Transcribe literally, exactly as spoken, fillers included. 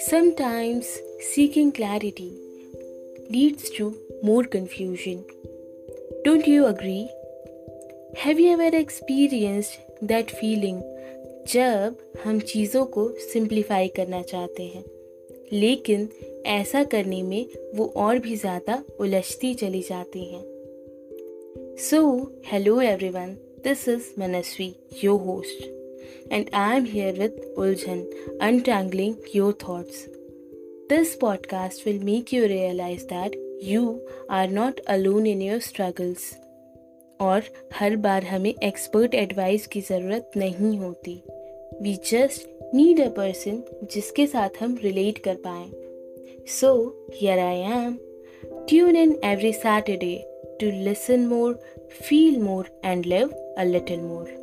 Sometimes seeking clarity leads to more confusion. Don't you agree? Have you ever experienced that feeling जब हम चीज़ों को simplify करना चाहते हैं लेकिन ऐसा करने में वो और भी ज़्यादा उलझती चली जाती हैं? So, hello everyone. This is Manasvi, your host, and I am here with Uljhan, untangling your thoughts. This podcast will make you realize that you are not alone in your struggles. और हर बार हमें expert advice की ज़रूरत नहीं होती. We just need a person जिसके साथ हम relate कर पाएँ. So, here I am. Tune in every Saturday to listen more, feel more, and live a little more.